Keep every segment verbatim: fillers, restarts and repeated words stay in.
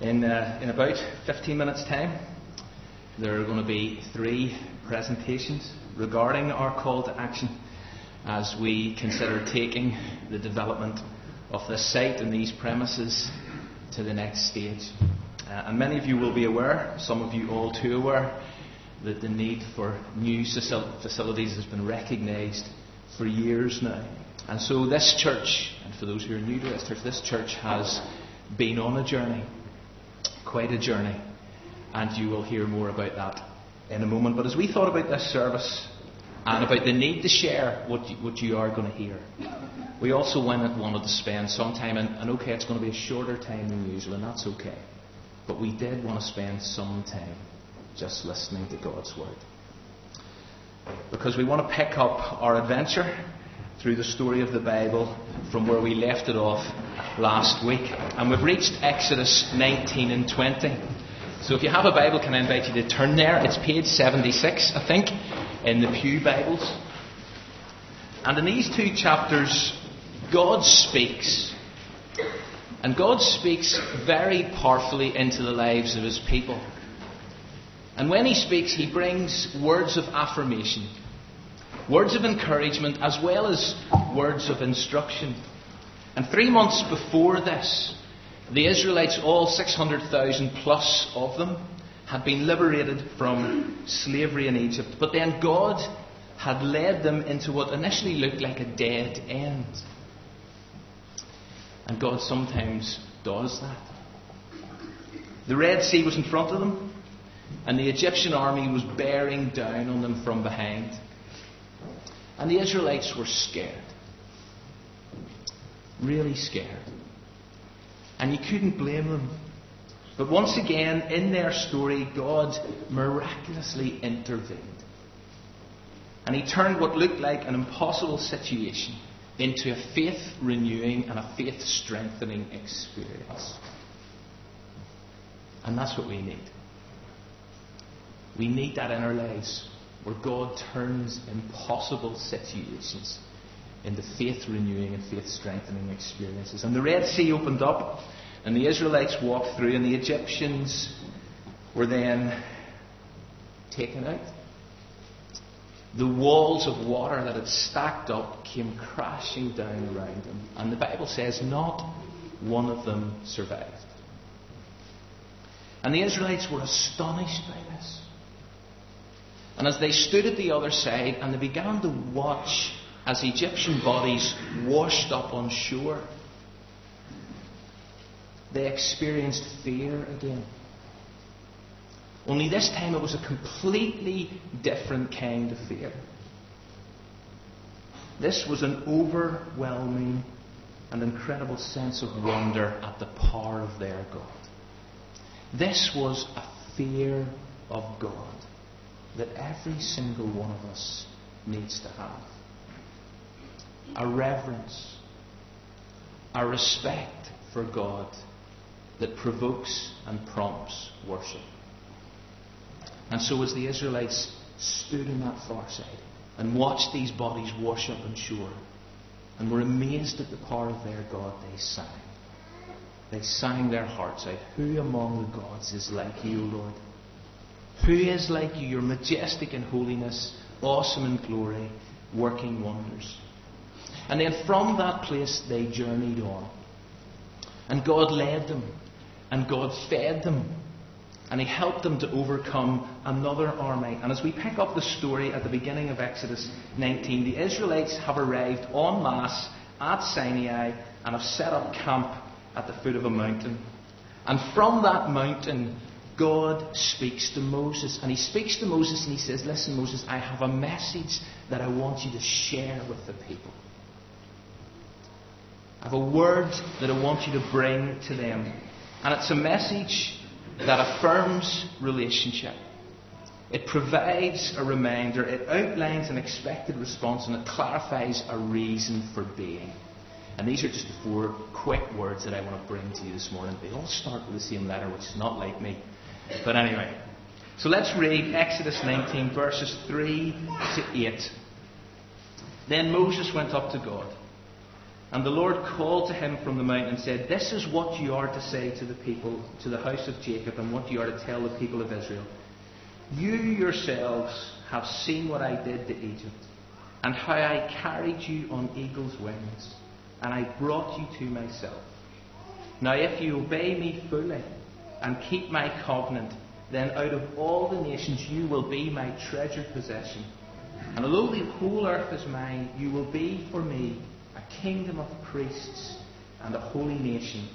In, uh, in about fifteen minutes time, there are going to be three presentations regarding our call to action as we consider taking the development of this site and these premises to the next stage. Uh, and many of you will be aware, some of you all too aware, that the need for new facilities has been recognised for years now. And so this church, and for those who are new to this church, this church has been on a journey. Quite a journey, and you will hear more about that in a moment. But as we thought about this service and about the need to share what you, what you are going to hear, we also wanted to spend some time, and, and okay, it's going to be a shorter time than usual, and that's okay, but we did want to spend some time just listening to God's Word, because we want to pick up our adventure through the story of the Bible from where we left it off last week. And we've reached Exodus nineteen and twenty. So if you have a Bible, can I invite you to turn there? It's page seventy-six, I think, in the Pew Bibles. And in these two chapters, God speaks. And God speaks very powerfully into the lives of His people. And when He speaks, He brings words of affirmation, words of encouragement, as well as words of instruction. And three months before this, the Israelites, all six hundred thousand plus of them, had been liberated from slavery in Egypt. But then God had led them into what initially looked like a dead end. And God sometimes does that. The Red Sea was in front of them, and the Egyptian army was bearing down on them from behind. And the Israelites were scared. Really scared. And you couldn't blame them. But once again, in their story, God miraculously intervened. And He turned what looked like an impossible situation into a faith-renewing and a faith-strengthening experience. And that's what we need. We need that in our lives, where God turns impossible situations into faith-renewing and faith-strengthening experiences. And the Red Sea opened up, and the Israelites walked through, and the Egyptians were then taken out. The walls of water that had stacked up came crashing down around them, and the Bible says not one of them survived. And the Israelites were astonished by this. And as they stood at the other side, and they began to watch as Egyptian bodies washed up on shore, they experienced fear again. Only this time it was a completely different kind of fear. This was an overwhelming and incredible sense of wonder at the power of their God. This was a fear of God that every single one of us needs to have. A reverence, a respect for God that provokes and prompts worship. And so as the Israelites stood on that far side and watched these bodies wash up on shore and were amazed at the power of their God, they sang. They sang their hearts out. Who among the gods is like you, O Lord? Who is like you? You're majestic in holiness, awesome in glory, working wonders. And then from that place they journeyed on. And God led them. And God fed them. And He helped them to overcome another army. And as we pick up the story at the beginning of Exodus nineteen, the Israelites have arrived en masse at Sinai and have set up camp at the foot of a mountain. And from that mountain, God speaks to Moses, and He speaks to Moses and He says, listen Moses, I have a message that I want you to share with the people. I have a word that I want you to bring to them. And it's a message that affirms relationship. It provides a reminder, it outlines an expected response, and it clarifies a reason for being. And these are just the four quick words that I want to bring to you this morning. They all start with the same letter, which is not like me. But anyway, so let's read Exodus nineteen, verses three to eight. Then Moses went up to God, And the Lord called to him from the mountain and said, "This is what you are to say to the people, to the house of Jacob, and what you are to tell the people of Israel. You yourselves have seen what I did to Egypt, and how I carried you on eagle's wings, and I brought you to myself. Now if you obey me fully, and keep my covenant, then out of all the nations you will be my treasured possession. And although the whole earth is mine, you will be for me a kingdom of priests and a holy nation.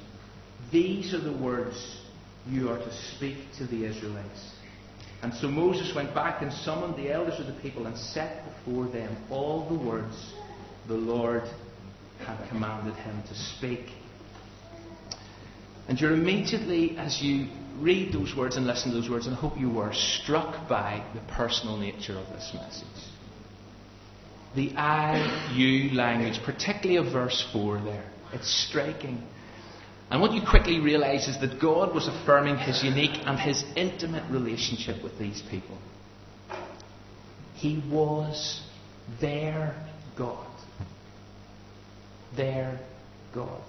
These are the words you are to speak to the Israelites." And so Moses went back and summoned the elders of the people and set before them all the words the Lord had commanded him to speak. And you're immediately, as you read those words and listen to those words, and I hope you were, struck by the personal nature of this message. The I, you language, particularly of verse four there. It's striking. And what you quickly realise is that God was affirming his unique and his intimate relationship with these people. He was their God. Their God.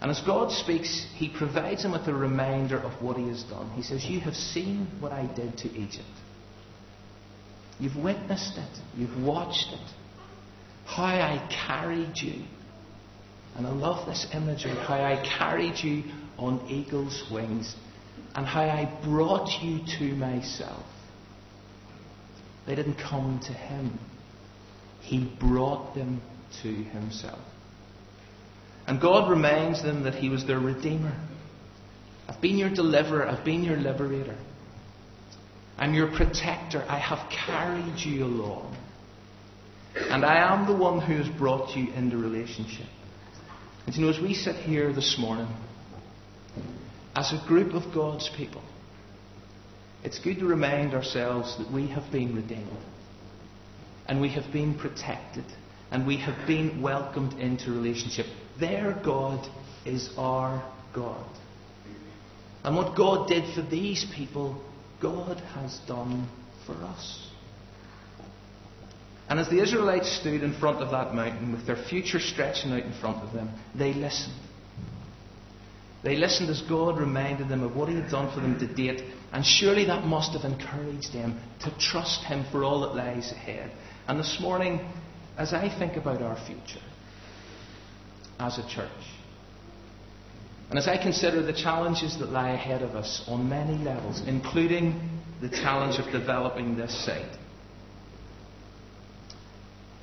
And as God speaks, he provides them with a reminder of what he has done. He says, "You have seen what I did to Egypt. You've witnessed it. You've watched it. How I carried you." And I love this imagery. How I carried you on eagle's wings. And how I brought you to myself. They didn't come to him. He brought them to himself. And God reminds them that he was their Redeemer. "I've been your deliverer. I've been your liberator. I'm your protector. I have carried you along. And I am the one who has brought you into relationship." And you know, as we sit here this morning, as a group of God's people, it's good to remind ourselves that we have been redeemed. And we have been protected. And we have been welcomed into relationship. Their God is our God. And what God did for these people, God has done for us. And as the Israelites stood in front of that mountain with their future stretching out in front of them, they listened. They listened as God reminded them of what he had done for them to date. And surely that must have encouraged them to trust him for all that lies ahead. And this morning, as I think about our future as a church, and as I consider the challenges that lie ahead of us on many levels, including the challenge of developing this site,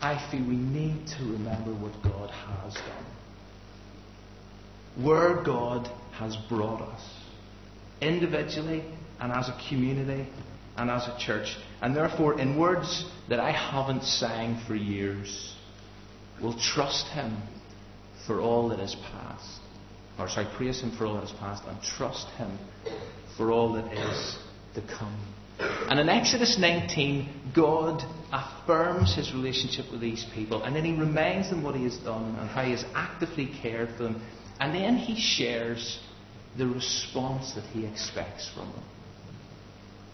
I feel we need to remember what God has done. Where God has brought us, individually and as a community and as a church. And therefore, in words that I haven't sang for years, we'll trust him for all that is past. Or sorry, praise him for all that is past and trust him for all that is to come. And in Exodus nineteen, God affirms his relationship with these people. And then he reminds them what he has done and how he has actively cared for them. And then he shares the response that he expects from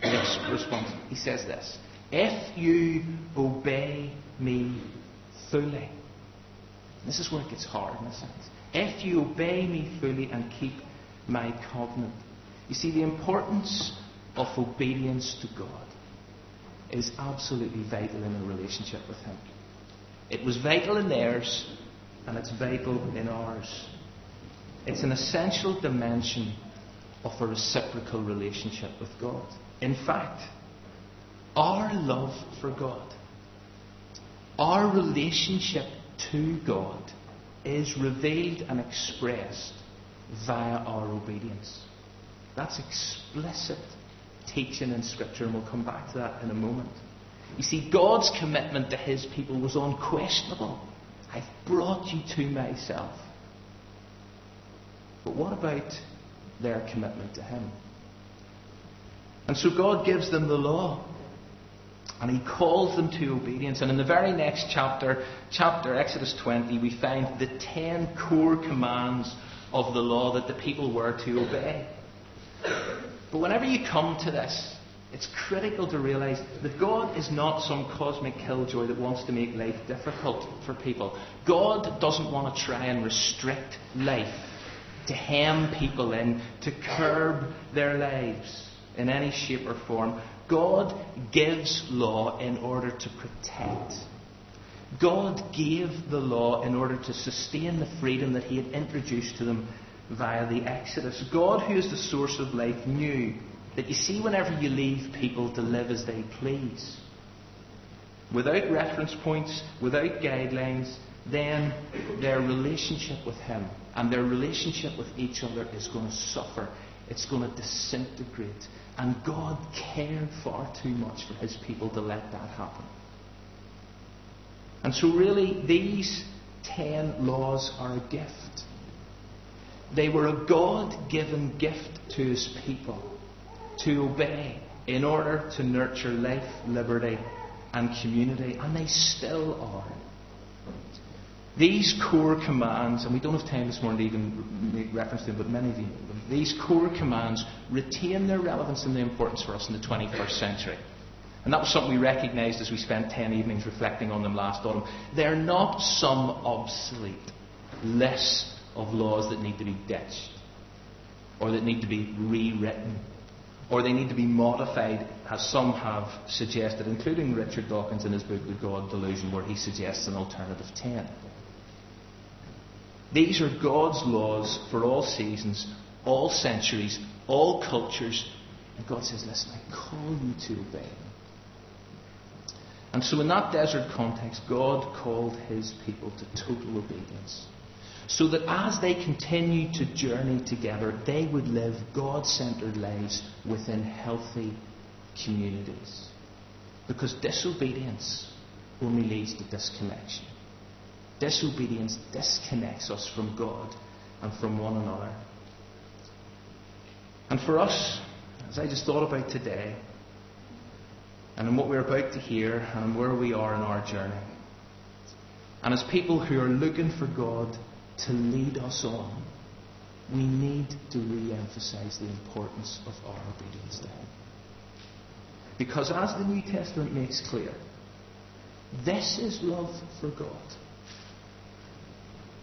them. His response. He says this: "If you obey me fully." This is where it gets hard in a sense. "If you obey me fully and keep my covenant." You see, the importance of obedience to God is absolutely vital in a relationship with him. It was vital in theirs, and it's vital in ours. It's an essential dimension of a reciprocal relationship with God. In fact, our love for God, our relationship to God, is revealed and expressed via our obedience. That's explicit teaching in Scripture, and we'll come back to that in a moment. You see, God's commitment to his people was unquestionable. "I've brought you to myself." But what about their commitment to him? And so God gives them the law, and he calls them to obedience. And in the very next chapter, chapter Exodus twenty, we find the ten core commands of the law that the people were to obey. But whenever you come to this, It's critical to realise that God is not some cosmic killjoy that wants to make life difficult for people. God doesn't want to try and restrict life, to hem people in, to curb their lives in any shape or form. God gives law in order to protect. God gave the law in order to sustain the freedom that He had introduced to them via the Exodus. God, who is the source of life, knew that, you see, whenever you leave people to live as they please, without reference points, without guidelines, then their relationship with Him and their relationship with each other is going to suffer. It's going to disintegrate. And God cared far too much for His people to let that happen. And so really, these ten laws are a gift. They were a God-given gift to His people to obey in order to nurture life, liberty and community. And they still are. These core commands, and we don't have time this morning to even make reference to them, but many of you, these core commands retain their relevance and their importance for us in the twenty-first century. And that was something we recognised as we spent ten evenings reflecting on them last autumn. They're not some obsolete list of laws that need to be ditched, or that need to be rewritten, or they need to be modified, as some have suggested, including Richard Dawkins in his book The God Delusion, where he suggests an alternative ten. These are God's laws for all seasons, all centuries, all cultures. And God says, listen, I call you to obey me. And so in that desert context, God called His people to total obedience, so that as they continue to journey together, they would live God-centred lives within healthy communities. Because disobedience only leads to disconnection. Disobedience disconnects us from God and from one another. And for us, as I just thought about today, and in what we're about to hear, and where we are in our journey, and as people who are looking for God to lead us on, we need to re-emphasise the importance of our obedience to Him. Because as the New Testament makes clear, this is love for God,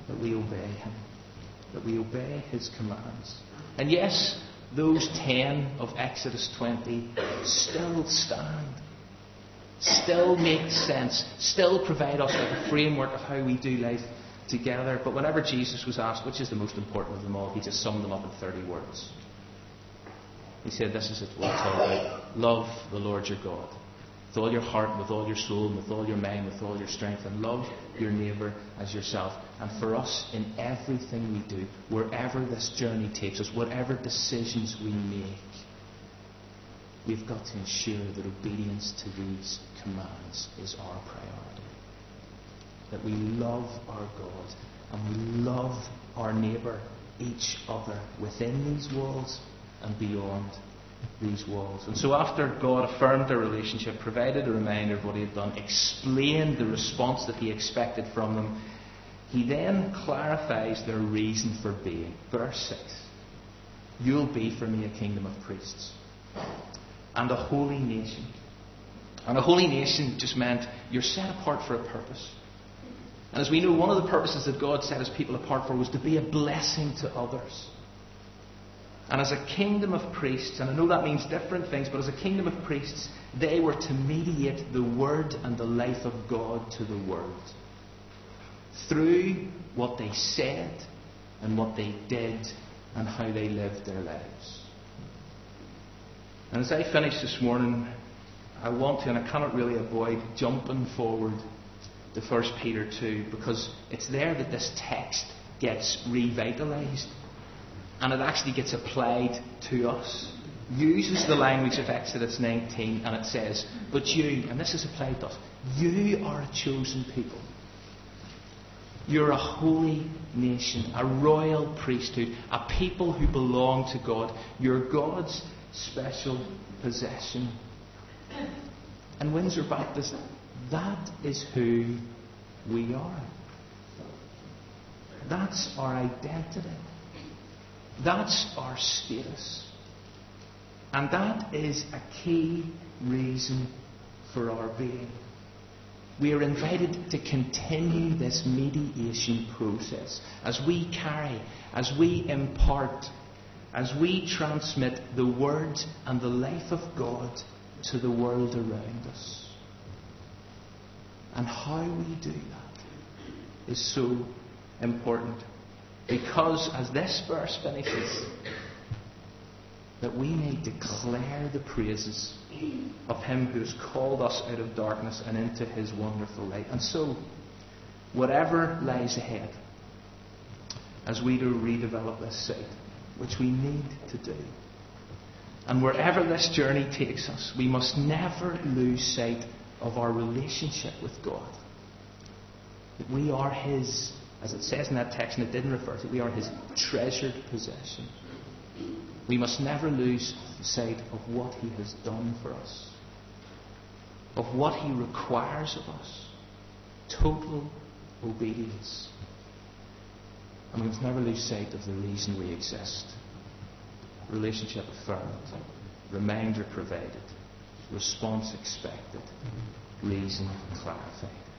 that we obey Him, that we obey His commands. And yes, those ten of Exodus twenty still stand, still make sense, still provide us with a framework of how we do life together. But whenever Jesus was asked which is the most important of them all, He just summed them up in thirty words. He said, this is it, we'll tell you, love the Lord your God with all your heart, with all your soul, and with all your mind, with all your strength, and love your neighbour as yourself. And for us, in everything we do, wherever this journey takes us, whatever decisions we make, we've got to ensure that obedience to these commands is our priority. That we love our God and we love our neighbour, each other, within these walls and beyond these walls. And so after God affirmed their relationship, provided a reminder of what He had done, explained the response that He expected from them, He then clarifies their reason for being. Verse six, you'll be for me a kingdom of priests and a holy nation. And a holy nation just meant you're set apart for a purpose. And as we know, one of the purposes that God set His people apart for was to be a blessing to others. And as a kingdom of priests, and I know that means different things, but as a kingdom of priests, they were to mediate the word and the life of God to the world through what they said and what they did and how they lived their lives. And as I finish this morning, I want to, and I cannot really avoid, jumping forward to First Peter two, because it's there that this text gets revitalised. And it actually gets applied to us. Uses the language of Exodus nineteen, and it says, but you, and this is applied to us, you are a chosen people. You're a holy nation, a royal priesthood, a people who belong to God. You're God's special possession. And Windsor Baptist, that is who we are. That's our identity. That's our status. And that is a key reason for our being. We are invited to continue this mediation process as we carry, as we impart, as we transmit the Word and the life of God to the world around us. And how we do that is so important. Because, as this verse finishes, that we may declare the praises of Him who has called us out of darkness and into His wonderful light. And so, whatever lies ahead, as we do redevelop this site, which we need to do, and wherever this journey takes us, we must never lose sight of our relationship with God. That we are His, as it says in that text, and it didn't refer to it, we are His treasured possession. We must never lose sight of what He has done for us, of what He requires of us, total obedience. And we must never lose sight of the reason we exist. Relationship affirmed, reminder provided, response expected, reason clarified.